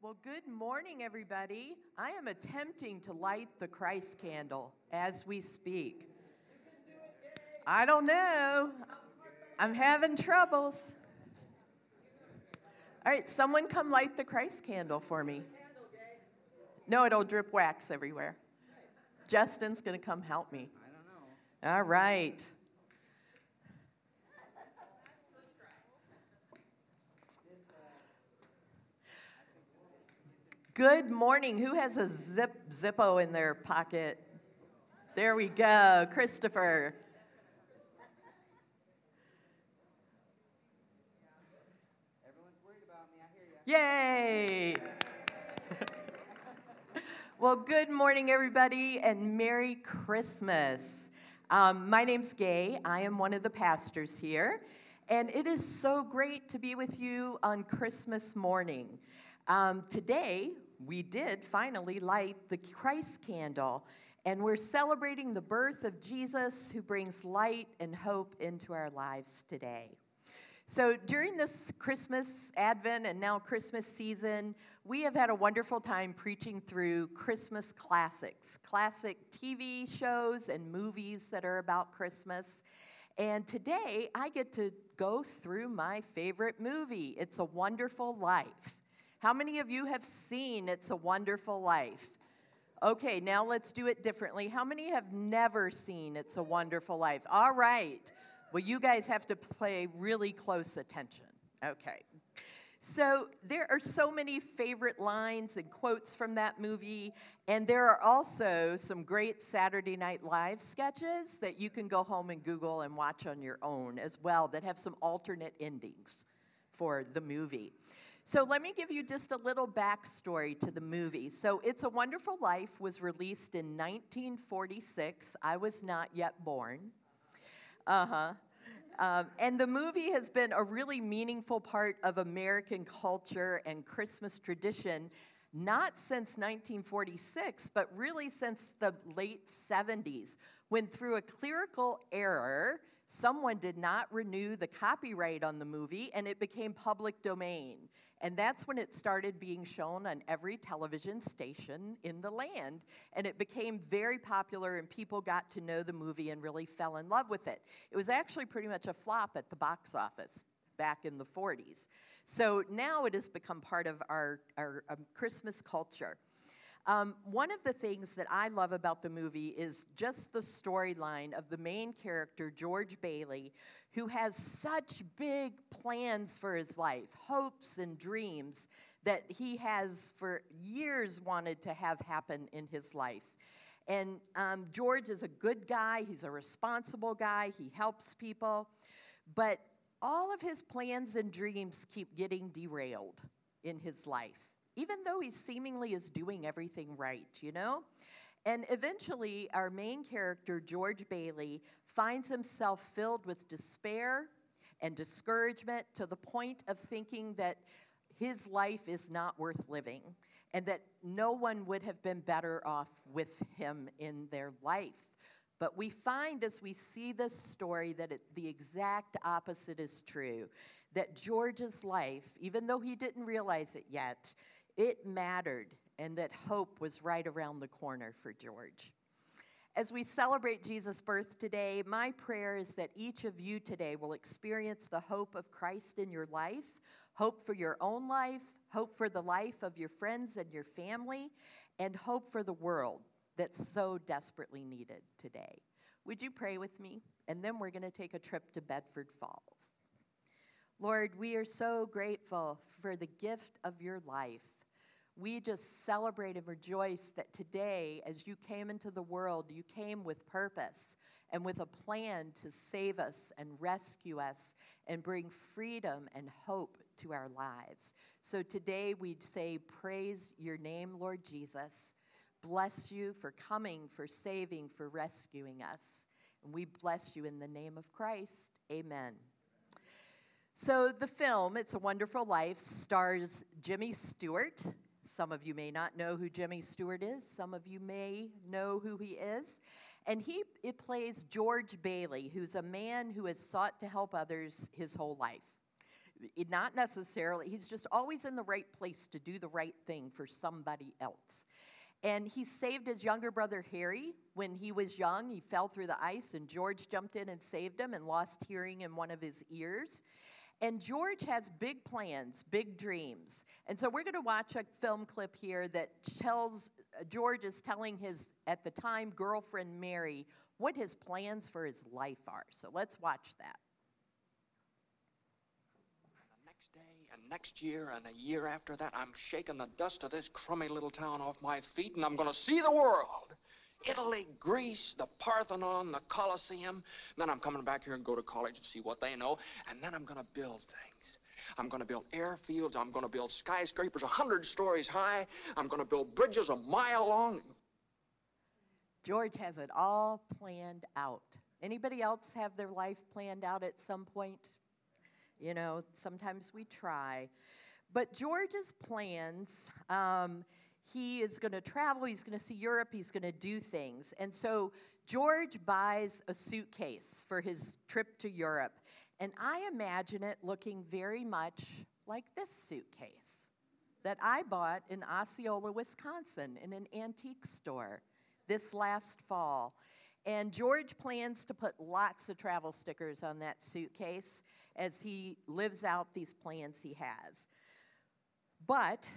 Well, good morning, everybody. I am attempting to light the Christ candle as we speak. I don't know. I'm having troubles. All right, someone come light the Christ candle for me. No, it'll drip wax everywhere. Justin's going to come help me. I don't know. All right. Good morning. Who has a Zippo in their pocket? There we go. Christopher. Everyone's worried about me. I hear you. Yay. Well, good morning, everybody, and Merry Christmas. My name's Gay. I am one of the pastors here, and it is so great to be with you on Christmas morning. Today, we did finally light the Christ candle, and we're celebrating the birth of Jesus, who brings light and hope into our lives today. So during this Christmas, Advent, and now Christmas season, we have had a wonderful time preaching through Christmas classics, classic TV shows and movies that are about Christmas. And today, I get to go through my favorite movie, It's a Wonderful Life. How many of you have seen It's a Wonderful Life? Okay, now let's do it differently. How many have never seen It's a Wonderful Life? All right. Well, you guys have to pay really close attention. Okay. So there are so many favorite lines and quotes from that movie, and there are also some great Saturday Night Live sketches that you can go home and Google and watch on your own as well that have some alternate endings for the movie. So let me give you just a little backstory to the movie. So It's a Wonderful Life was released in 1946. I was not yet born. And the movie has been a really meaningful part of American culture and Christmas tradition, not since 1946, but really since the late 70s, when through a clerical error, someone did not renew the copyright on the movie, and it became public domain. And that's when it started being shown on every television station in the land. And it became very popular, and people got to know the movie and really fell in love with it. It was actually pretty much a flop at the box office back in the 40s. So now it has become part of our Christmas culture. One of the things that I love about the movie is just the storyline of the main character, George Bailey, who has such big plans for his life, hopes and dreams that he has for years wanted to have happen in his life. And George is a good guy. He's a responsible guy. He helps people. But all of his plans and dreams keep getting derailed in his life, even though he seemingly is doing everything right, you know? And eventually, our main character, George Bailey, finds himself filled with despair and discouragement to the point of thinking that his life is not worth living and that no one would have been better off with him in their life. But we find as we see this story that the exact opposite is true, that George's life, even though he didn't realize it yet, it mattered, and that hope was right around the corner for George. As we celebrate Jesus' birth today, my prayer is that each of you today will experience the hope of Christ in your life, hope for your own life, hope for the life of your friends and your family, and hope for the world that's so desperately needed today. Would you pray with me? And then we're going to take a trip to Bedford Falls. Lord, we are so grateful for the gift of your life. We just celebrate and rejoice that today, as you came into the world, you came with purpose and with a plan to save us and rescue us and bring freedom and hope to our lives. So today we say, praise your name, Lord Jesus. Bless you for coming, for saving, for rescuing us. And we bless you in the name of Christ. Amen. So the film, It's a Wonderful Life, stars Jimmy Stewart. Some of you may not know who Jimmy Stewart is. Some of you may know who he is. And it plays George Bailey, who's a man who has sought to help others his whole life. Not necessarily. He's just always in the right place to do the right thing for somebody else. And he saved his younger brother, Harry. When he was young, he fell through the ice, and George jumped in and saved him and lost hearing in one of his ears. And George has big plans, big dreams. And so we're going to watch a film clip here that tells, George is telling his, at the time, girlfriend, Mary, what his plans for his life are. So let's watch that. Next year and a year after that, I'm shaking the dust of this crummy little town off my feet, and I'm going to see the world. Italy, Greece, the Parthenon, the Colosseum. And then I'm coming back here and go to college and see what they know. And then I'm going to build things. I'm going to build airfields. I'm going to build skyscrapers 100 stories high. I'm going to build bridges a mile long. George has it all planned out. Anybody else have their life planned out at some point? You know, sometimes we try. But George's plans, he is going to travel, he's going to see Europe, he's going to do things. And so George buys a suitcase for his trip to Europe. And I imagine it looking very much like this suitcase that I bought in Osceola, Wisconsin, in an antique store this last fall. And George plans to put lots of travel stickers on that suitcase as he lives out these plans he has. But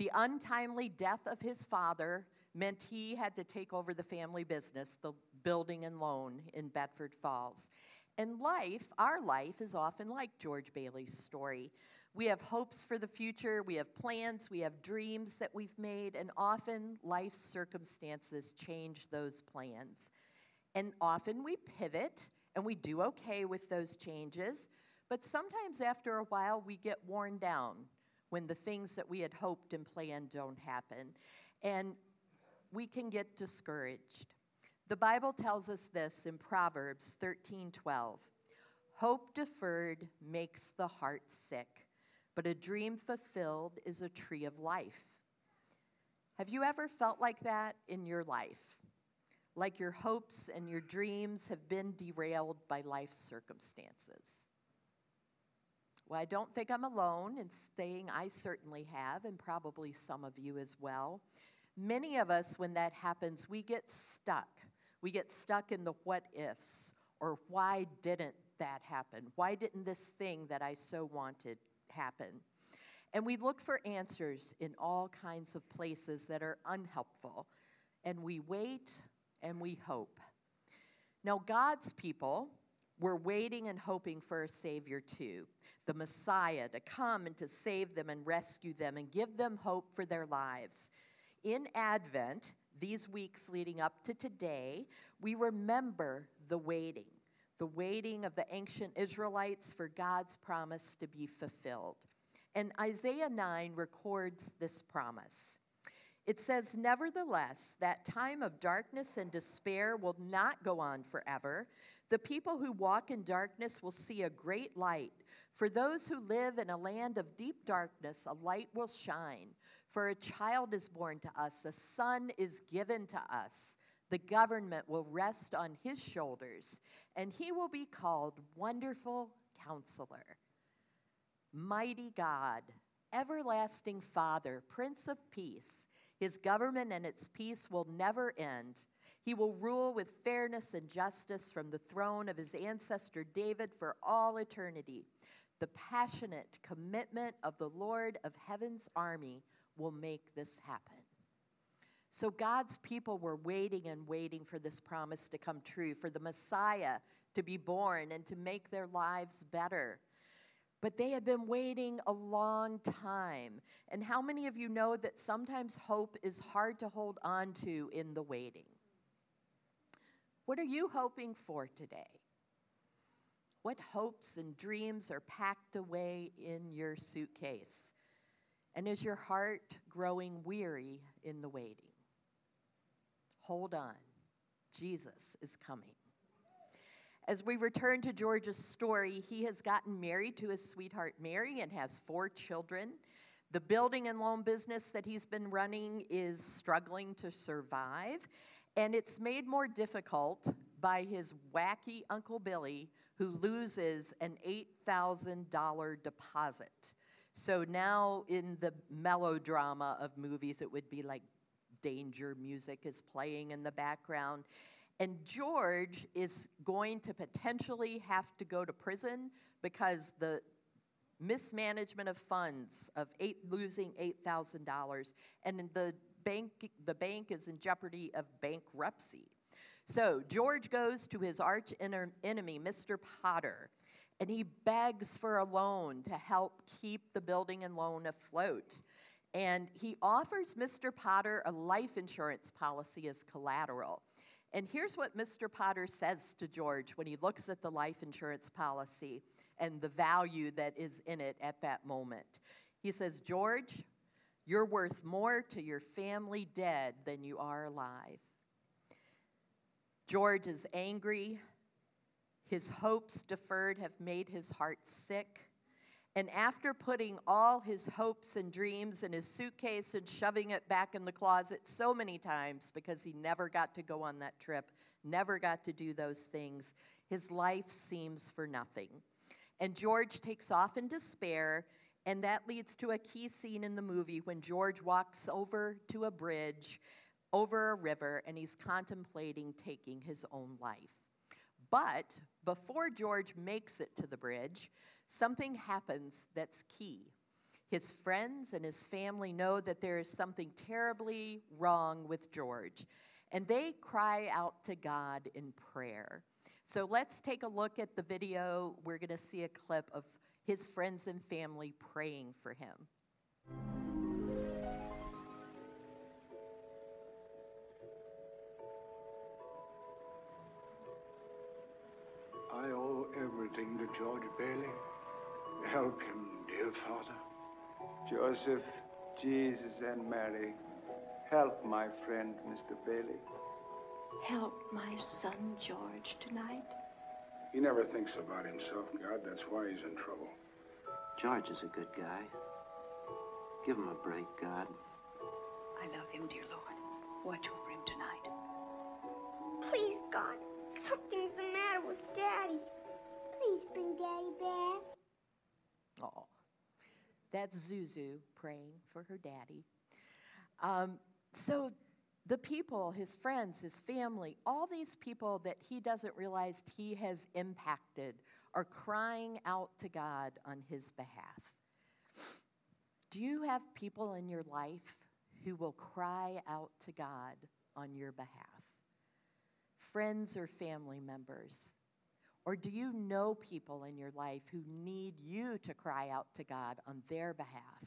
the untimely death of his father meant he had to take over the family business, the building and loan in Bedford Falls. And life, our life, is often like George Bailey's story. We have hopes for the future, we have plans, we have dreams that we've made, and often life's circumstances change those plans. And often we pivot, and we do okay with those changes, but sometimes after a while we get worn down when the things that we had hoped and planned don't happen, and we can get discouraged. The Bible tells us this in Proverbs 13:12. Hope deferred makes the heart sick, but a dream fulfilled is a tree of life. Have you ever felt like that in your life? Like your hopes and your dreams have been derailed by life's circumstances? Well, I don't think I'm alone in saying I certainly have, and probably some of you as well. Many of us, when that happens, we get stuck. We get stuck in the what ifs, or why didn't that happen? Why didn't this thing that I so wanted happen? And we look for answers in all kinds of places that are unhelpful, and we wait and we hope. Now, God's people were waiting and hoping for a Savior too, the Messiah, to come and to save them and rescue them and give them hope for their lives. In Advent, these weeks leading up to today, we remember the waiting of the ancient Israelites for God's promise to be fulfilled. And Isaiah 9 records this promise. It says, "Nevertheless, that time of darkness and despair will not go on forever. The people who walk in darkness will see a great light. For those who live in a land of deep darkness, a light will shine. For a child is born to us, a son is given to us. The government will rest on his shoulders, and he will be called Wonderful Counselor, Mighty God, Everlasting Father, Prince of Peace. His government and its peace will never end. He will rule with fairness and justice from the throne of his ancestor David for all eternity. The passionate commitment of the Lord of Heaven's army will make this happen." So God's people were waiting and waiting for this promise to come true, for the Messiah to be born and to make their lives better. But they had been waiting a long time. And how many of you know that sometimes hope is hard to hold on to in the waiting? What are you hoping for today? What hopes and dreams are packed away in your suitcase? And is your heart growing weary in the waiting? Hold on. Jesus is coming. As we return to George's story, he has gotten married to his sweetheart Mary and has 4 children. The building and loan business that he's been running is struggling to survive, and it's made more difficult by his wacky Uncle Billy, who loses an $8,000 deposit. So now in the melodrama of movies, it would be like danger music is playing in the background. And George is going to potentially have to go to prison because the mismanagement of funds of losing $8,000, and the bank is in jeopardy of bankruptcy. So George goes to his arch enemy, Mr. Potter, and he begs for a loan to help keep the building and loan afloat. And he offers Mr. Potter a life insurance policy as collateral. And here's what Mr. Potter says to George when he looks at the life insurance policy and the value that is in it at that moment. He says, "George, you're worth more to your family dead than you are alive." George is angry. His hopes deferred have made his heart sick. And after putting all his hopes and dreams in his suitcase and shoving it back in the closet so many times because he never got to go on that trip, never got to do those things, his life seems for nothing. And George takes off in despair, and that leads to a key scene in the movie when George walks over to a bridge over a river, and he's contemplating taking his own life. But before George makes it to the bridge, something happens that's key. His friends and his family know that there is something terribly wrong with George, and they cry out to God in prayer. So let's take a look at the video. We're going to see a clip of his friends and family praying for him. I owe everything to George Bailey. Help him, dear Father. Joseph, Jesus, and Mary, help my friend, Mr. Bailey. Help my son, George, tonight. He never thinks about himself, God. That's why he's in trouble. George is a good guy. Give him a break, God. I love him, dear Lord. Watch over him tonight. Please, God. Something's the matter with Daddy. Please bring Daddy back. Oh, that's Zuzu praying for her daddy. So the people, his friends, his family, all these people that he doesn't realize he has impacted are crying out to God on his behalf. Do you have people in your life who will cry out to God on your behalf? Friends or family members? Or do you know people in your life who need you to cry out to God on their behalf?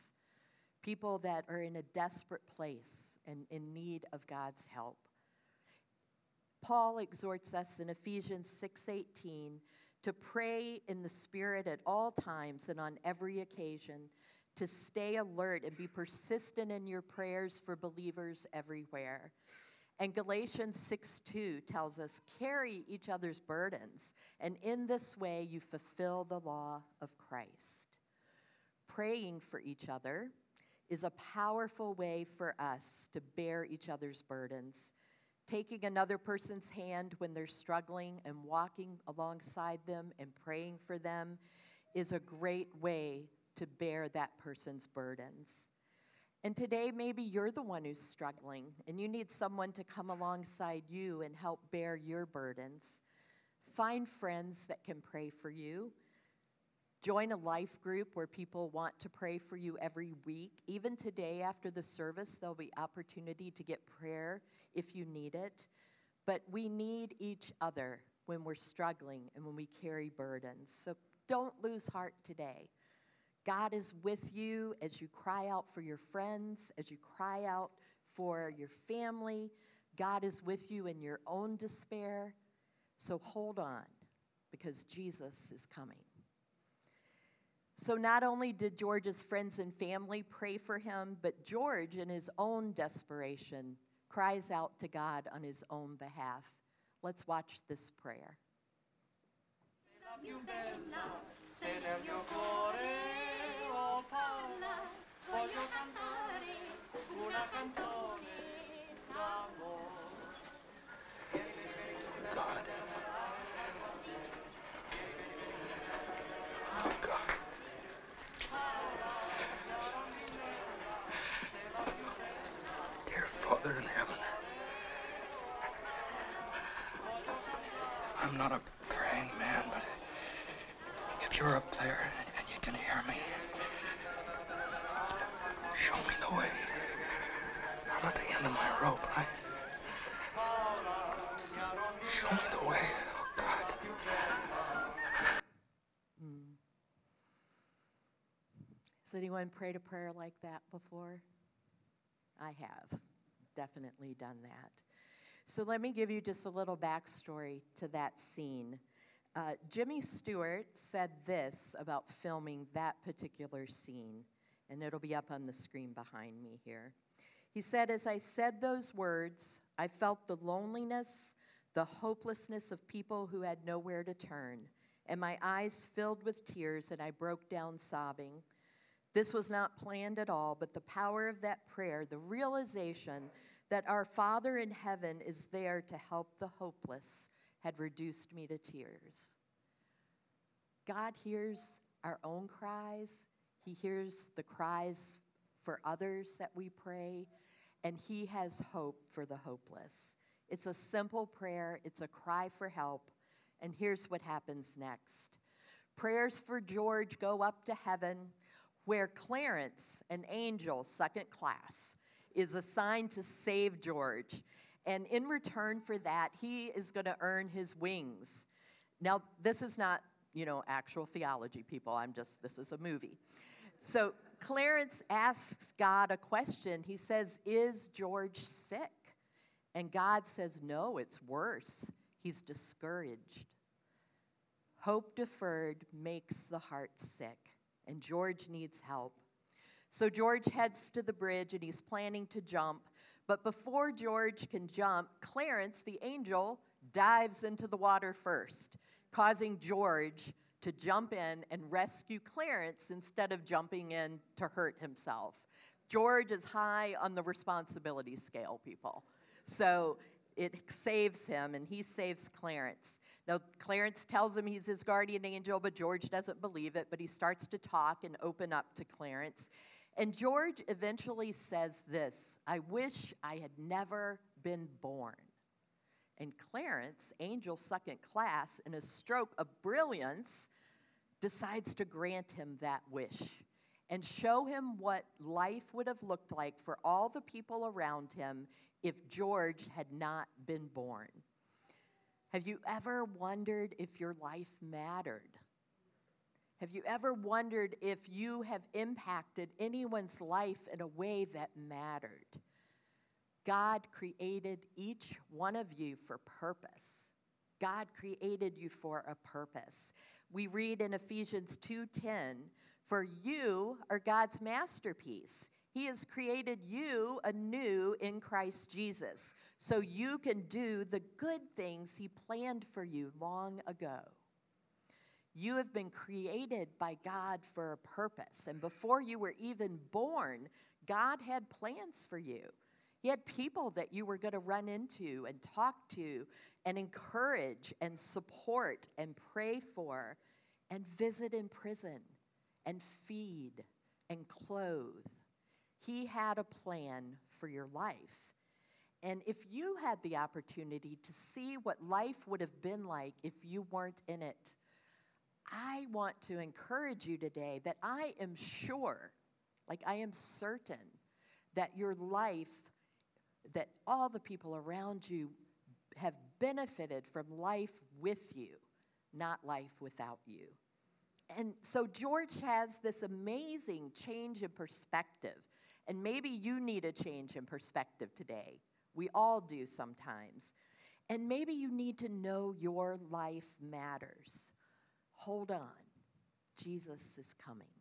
People that are in a desperate place and in need of God's help. Paul exhorts us in Ephesians 6:18 to pray in the Spirit at all times and on every occasion, to stay alert and be persistent in your prayers for believers everywhere. And Galatians 6:2 tells us, carry each other's burdens, and in this way you fulfill the law of Christ. Praying for each other is a powerful way for us to bear each other's burdens. Taking another person's hand when they're struggling and walking alongside them and praying for them is a great way to bear that person's burdens. And today, maybe you're the one who's struggling, and you need someone to come alongside you and help bear your burdens. Find friends that can pray for you. Join a life group where people want to pray for you every week. Even today, after the service, there'll be opportunity to get prayer if you need it. But we need each other when we're struggling and when we carry burdens. So don't lose heart today. God is with you as you cry out for your friends, as you cry out for your family. God is with you in your own despair. So hold on, because Jesus is coming. So not only did George's friends and family pray for him, but George, in his own desperation, cries out to God on his own behalf. Let's watch this prayer. God. I'm not a praying man, but if you're up there and you can hear me, show me the way out at the end of my rope, right? Show me the way, oh God. Has anyone prayed a prayer like that before? I have definitely done that. So let me give you just a little backstory to that scene. Jimmy Stewart said this about filming that particular scene, and it'll be up on the screen behind me here. He said, "As I said those words, I felt the loneliness, the hopelessness of people who had nowhere to turn, and my eyes filled with tears, and I broke down sobbing. This was not planned at all, but the power of that prayer, the realization that our Father in heaven is there to help the hopeless, had reduced me to tears." God hears our own cries. He hears the cries for others that we pray, and he has hope for the hopeless. It's a simple prayer. It's a cry for help, and here's what happens next. Prayers for George go up to heaven, where Clarence, an angel, second class, is assigned to save George. And in return for that, he is going to earn his wings. Now, this is not, actual theology, people. This is a movie. So Clarence asks God a question. He says, "Is George sick?" And God says, "No, it's worse. He's discouraged." Hope deferred makes the heart sick, and George needs help. So George heads to the bridge, and he's planning to jump. But before George can jump, Clarence, the angel, dives into the water first, causing George to jump in and rescue Clarence instead of jumping in to hurt himself. George is high on the responsibility scale, people. So it saves him, and he saves Clarence. Now, Clarence tells him he's his guardian angel, but George doesn't believe it, but he starts to talk and open up to Clarence. And George eventually says this, "I wish I had never been born." And Clarence, angel second class, in a stroke of brilliance, decides to grant him that wish and show him what life would have looked like for all the people around him if George had not been born. Have you ever wondered if your life mattered? Have you ever wondered if you have impacted anyone's life in a way that mattered? God created each one of you for purpose. God created you for a purpose. We read in Ephesians 2:10, "For you are God's masterpiece. He has created you anew in Christ Jesus, so you can do the good things he planned for you long ago." You have been created by God for a purpose. And before you were even born, God had plans for you. He had people that you were going to run into and talk to and encourage and support and pray for and visit in prison and feed and clothe. He had a plan for your life. And if you had the opportunity to see what life would have been like if you weren't in it, I want to encourage you today that I am sure, I am certain, that your life, that all the people around you have benefited from life with you, not life without you. And so George has this amazing change in perspective, and maybe you need a change in perspective today. We all do sometimes. And maybe you need to know your life matters. Hold on. Jesus is coming.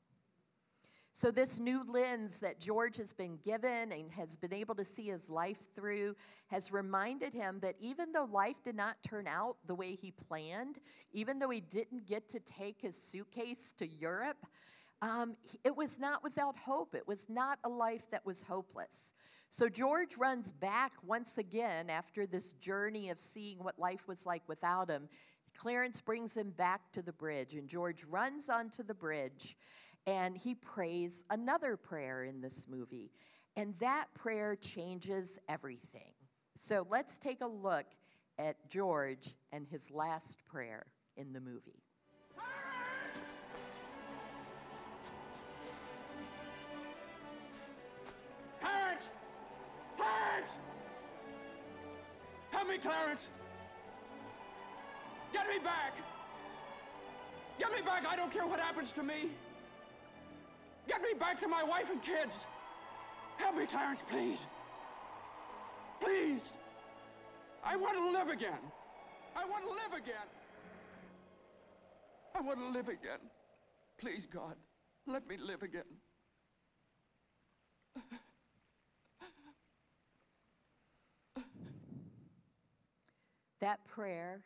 So this new lens that George has been given and has been able to see his life through has reminded him that even though life did not turn out the way he planned, even though he didn't get to take his suitcase to Europe, it was not without hope. It was not a life that was hopeless. So George runs back once again after this journey of seeing what life was like without him. Clarence brings him back to the bridge, and George runs onto the bridge, and he prays another prayer in this movie, and that prayer changes everything. So let's take a look at George and his last prayer in the movie. Clarence! Clarence! Help me, Clarence! Get me back! Get me back! I don't care what happens to me! Get me back to my wife and kids! Help me, Clarence, please! Please! I want to live again! I want to live again! I want to live again. Please, God, let me live again. That prayer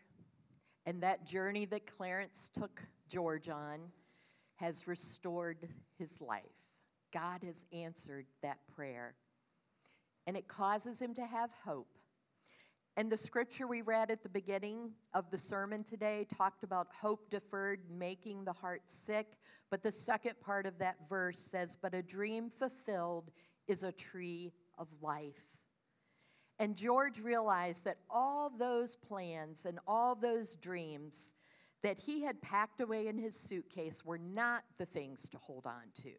and that journey that Clarence took George on has restored his life. God has answered that prayer. And it causes him to have hope. And the scripture we read at the beginning of the sermon today talked about hope deferred, making the heart sick. But the second part of that verse says, but a dream fulfilled is a tree of life. And George realized that all those plans and all those dreams that he had packed away in his suitcase were not the things to hold on to.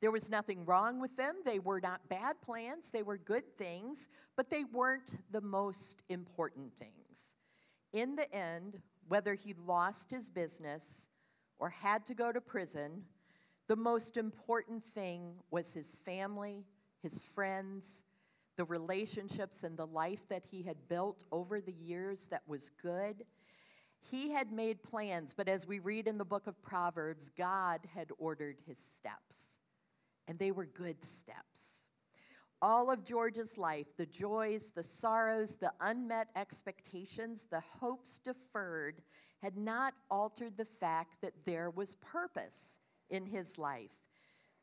There was nothing wrong with them. They were not bad plans. They were good things, but they weren't the most important things. In the end, whether he lost his business or had to go to prison, the most important thing was his family, his friends, the relationships and the life that he had built over the years that was good. He had made plans, but as we read in the book of Proverbs, God had ordered his steps. And they were good steps. All of George's life, the joys, the sorrows, the unmet expectations, the hopes deferred, had not altered the fact that there was purpose in his life.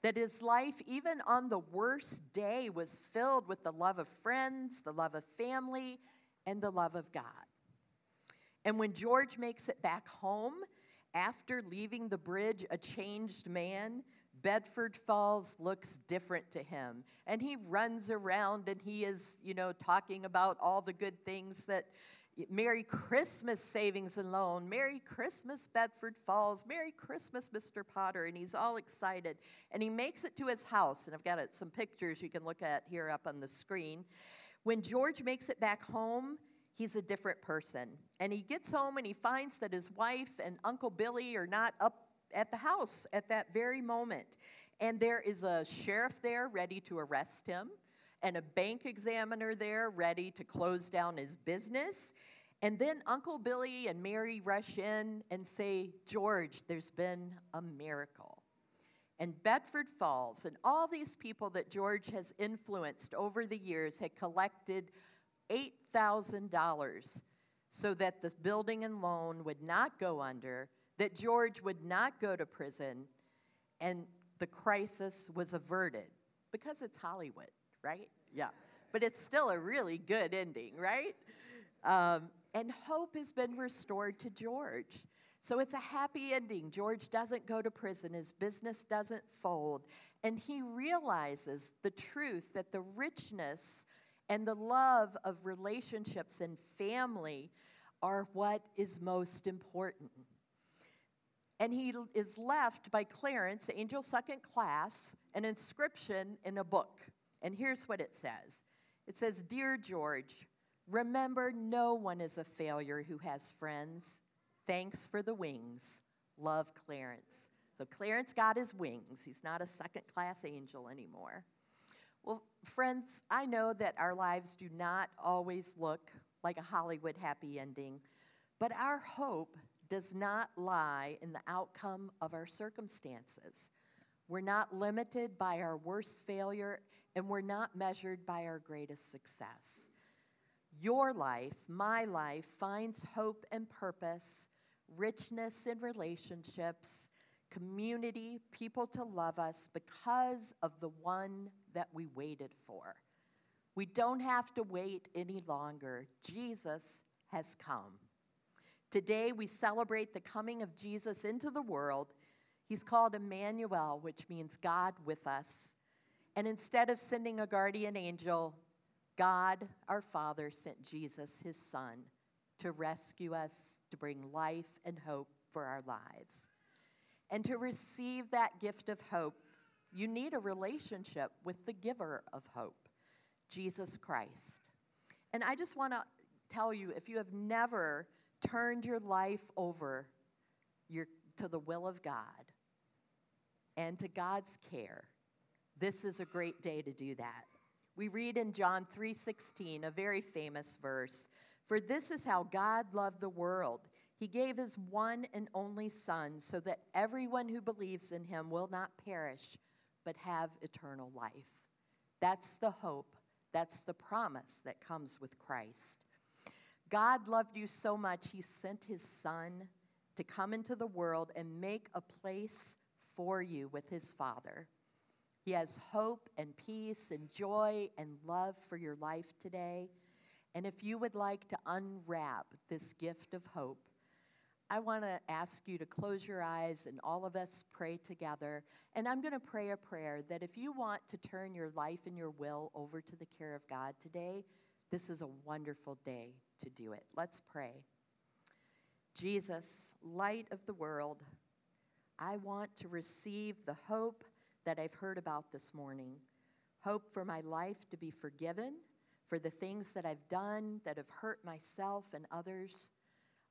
That his life, even on the worst day, was filled with the love of friends, the love of family, and the love of God. And when George makes it back home, after leaving the bridge a changed man, Bedford Falls looks different to him. And he runs around and he is, talking about all the good things that Merry Christmas Savings and Loan, Merry Christmas Bedford Falls, Merry Christmas Mr. Potter, and he's all excited. And he makes it to his house, and I've got some pictures you can look at here up on the screen. When George makes it back home, he's a different person. And he gets home and he finds that his wife and Uncle Billy are not up at the house at that very moment. And there is a sheriff there ready to arrest him and a bank examiner there ready to close down his business. And then Uncle Billy and Mary rush in and say, George, there's been a miracle. And Bedford Falls and all these people that George has influenced over the years had collected $8,000 so that this building and loan would not go under, that George would not go to prison, and the crisis was averted. Because it's Hollywood, right? Yeah. But it's still a really good ending, right? And hope has been restored to George. So it's a happy ending. George doesn't go to prison. His business doesn't fold. And he realizes the truth that the richness and the love of relationships and family are what is most important. And he is left by Clarence, Angel Second Class, an inscription in a book. And here's what it says. It says, Dear George, remember no one is a failure who has friends. Thanks for the wings. Love, Clarence. So Clarence got his wings. He's not a second-class angel anymore. Well, friends, I know that our lives do not always look like a Hollywood happy ending, but our hope does not lie in the outcome of our circumstances. We're not limited by our worst failure, and we're not measured by our greatest success. Your life, my life, finds hope and purpose, richness in relationships, community, people to love us because of the one that we waited for. We don't have to wait any longer. Jesus has come. Today, we celebrate the coming of Jesus into the world. He's called Emmanuel, which means God with us. And instead of sending a guardian angel, God, our Father, sent Jesus, his Son, to rescue us, to bring life and hope for our lives. And to receive that gift of hope, you need a relationship with the giver of hope, Jesus Christ. And I just want to tell you, if you have never turned your life over to the will of God and to God's care, this is a great day to do that. We read in John 3:16, a very famous verse, "For this is how God loved the world. He gave his one and only Son so that everyone who believes in him will not perish but have eternal life." That's the hope. That's the promise that comes with Christ. God loved you so much, he sent his Son to come into the world and make a place for you with his Father. He has hope and peace and joy and love for your life today. And if you would like to unwrap this gift of hope, I want to ask you to close your eyes and all of us pray together. And I'm going to pray a prayer that if you want to turn your life and your will over to the care of God today, this is a wonderful day to do it. Let's pray. Jesus, light of the world, I want to receive the hope that I've heard about this morning. Hope for my life to be forgiven, for the things that I've done that have hurt myself and others.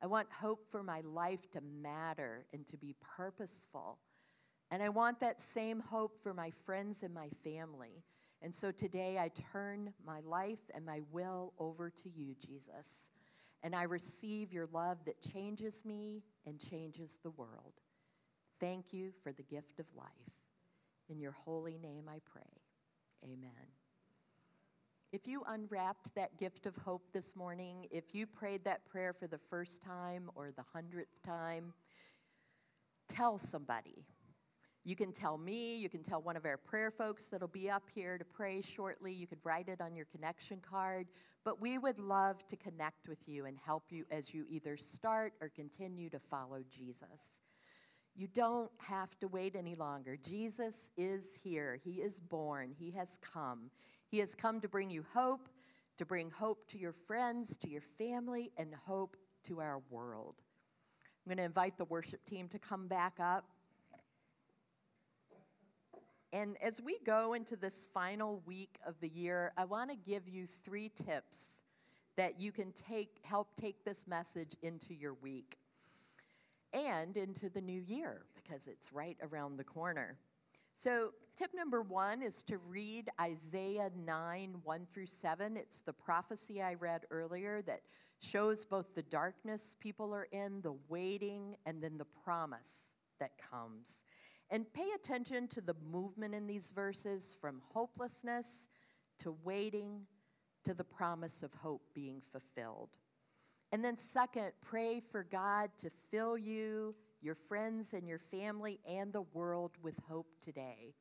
I want hope for my life to matter and to be purposeful. And I want that same hope for my friends and my family. And so today I turn my life and my will over to you, Jesus. And I receive your love that changes me and changes the world. Thank you for the gift of life. In your holy name I pray. Amen. If you unwrapped that gift of hope this morning, if you prayed that prayer for the first time or the 100th time, tell somebody. You can tell me, you can tell one of our prayer folks that'll be up here to pray shortly. You could write it on your connection card. But we would love to connect with you and help you as you either start or continue to follow Jesus. You don't have to wait any longer. Jesus is here. He is born. He has come. He has come to bring you hope, to bring hope to your friends, to your family, and hope to our world. I'm going to invite the worship team to come back up. And as we go into this final week of the year, I want to give you 3 tips that you can help take this message into your week and into the new year, because it's right around the corner. So tip number 1 is to read Isaiah 9:1-7. It's the prophecy I read earlier that shows both the darkness people are in, the waiting, and then the promise that comes. And pay attention to the movement in these verses from hopelessness to waiting to the promise of hope being fulfilled. And then second, pray for God to fill you, your friends and your family, and the world with hope today.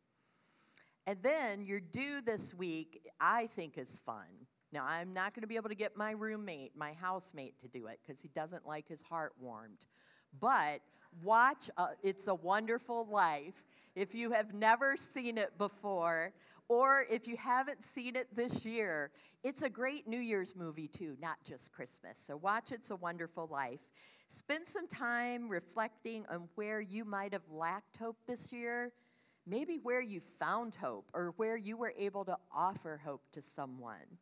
And then your due this week, I think, is fun. Now, I'm not going to be able to get my roommate, my housemate, to do it because he doesn't like his heart warmed. But watch It's a Wonderful Life. If you have never seen it before, or if you haven't seen it this year, it's a great New Year's movie, too, not just Christmas. So watch It's a Wonderful Life. Spend some time reflecting on where you might have lacked hope this year, maybe where you found hope, or where you were able to offer hope to someone.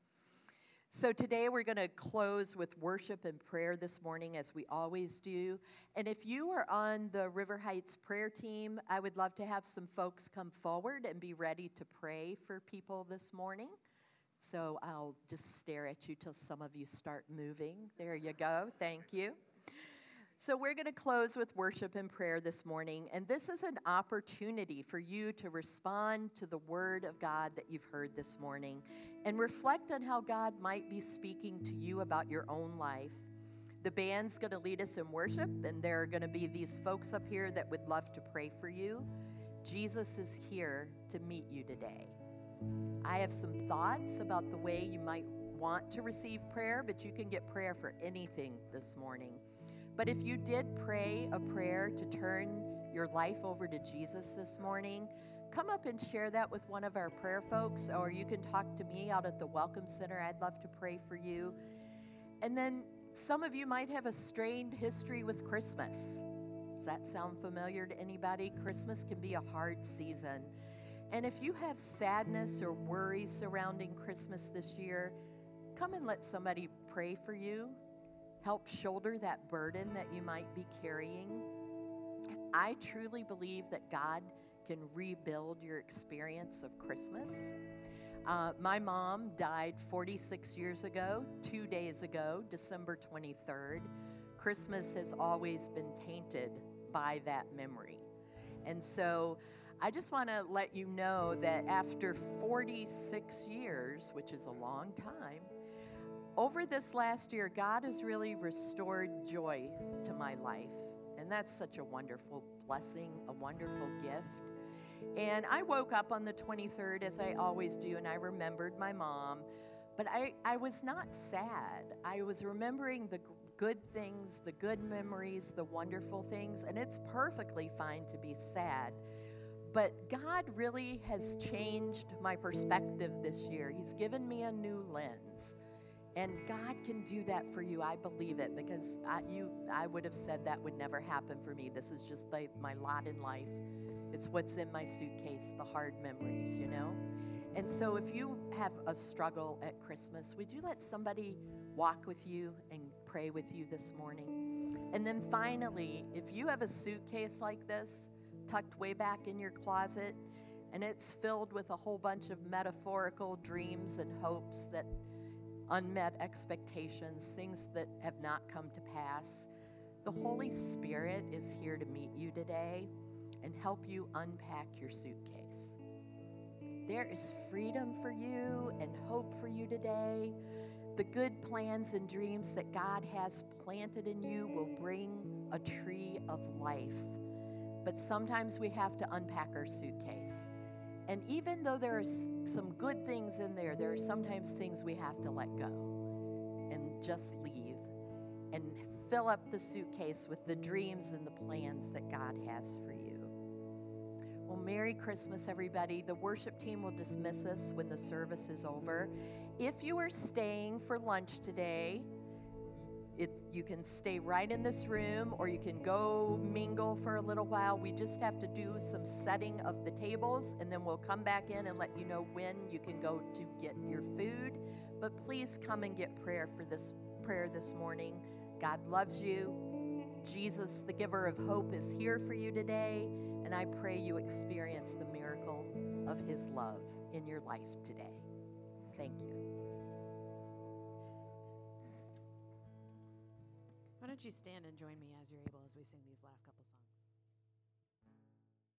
So today we're going to close with worship and prayer this morning, as we always do. And if you are on the River Heights prayer team, I would love to have some folks come forward and be ready to pray for people this morning. So I'll just stare at you till some of you start moving. There you go. Thank you. So we're going to close with worship and prayer this morning. And this is an opportunity for you to respond to the word of God that you've heard this morning and reflect on how God might be speaking to you about your own life. The band's going to lead us in worship, and there are going to be these folks up here that would love to pray for you. Jesus is here to meet you today. I have some thoughts about the way you might want to receive prayer, but you can get prayer for anything this morning. But if you did pray a prayer to turn your life over to Jesus this morning, come up and share that with one of our prayer folks, or you can talk to me out at the Welcome Center. I'd love to pray for you. And then Some of you might have a strained history with Christmas. Does that sound familiar to anybody? Christmas can be a hard season. And if you have sadness or worry surrounding Christmas this year, come and let somebody pray for you. Help shoulder that burden that you might be carrying. I truly believe that God can rebuild your experience of Christmas. My mom died 46 years ago, 2 days ago, December 23rd. Christmas has always been tainted by that memory. And so I just want to let you know that after 46 years, which is a long time, over this last year, God has really restored joy to my life. And that's such a wonderful blessing, a wonderful gift. And I woke up on the 23rd, as I always do, and I remembered my mom. But I was not sad. I was remembering the good things, the good memories, the wonderful things. And it's perfectly fine to be sad. But God really has changed my perspective this year. He's given me a new lens. And God can do that for you. I believe it, because I would have said that would never happen for me. This is just my lot in life. It's what's in my suitcase, the hard memories, you know? And so if you have a struggle at Christmas, would you let somebody walk with you and pray with you this morning? And then finally, if you have a suitcase like this, tucked way back in your closet, and it's filled with a whole bunch of metaphorical dreams and hopes, that unmet expectations, things that have not come to pass, the Holy Spirit is here to meet you today and help you unpack your suitcase. There is freedom for you and hope for you today. The good plans and dreams that God has planted in you will bring a tree of life. But sometimes we have to unpack our suitcase. And even though there are some good things in there, there are sometimes things we have to let go and just leave and fill up the suitcase with the dreams and the plans that God has for you. Well, Merry Christmas, everybody. The worship team will dismiss us when the service is over. If you are staying for lunch today, you can stay right in this room, or you can go mingle for a little while. We just have to do some setting of the tables, and then we'll come back in and let you know when you can go to get your food. But please come and get prayer for this prayer this morning. God loves you. Jesus, the giver of hope, is here for you today, and I pray you experience the miracle of his love in your life today. Thank you. Why don't you stand and join me as you're able as we sing these last couple songs.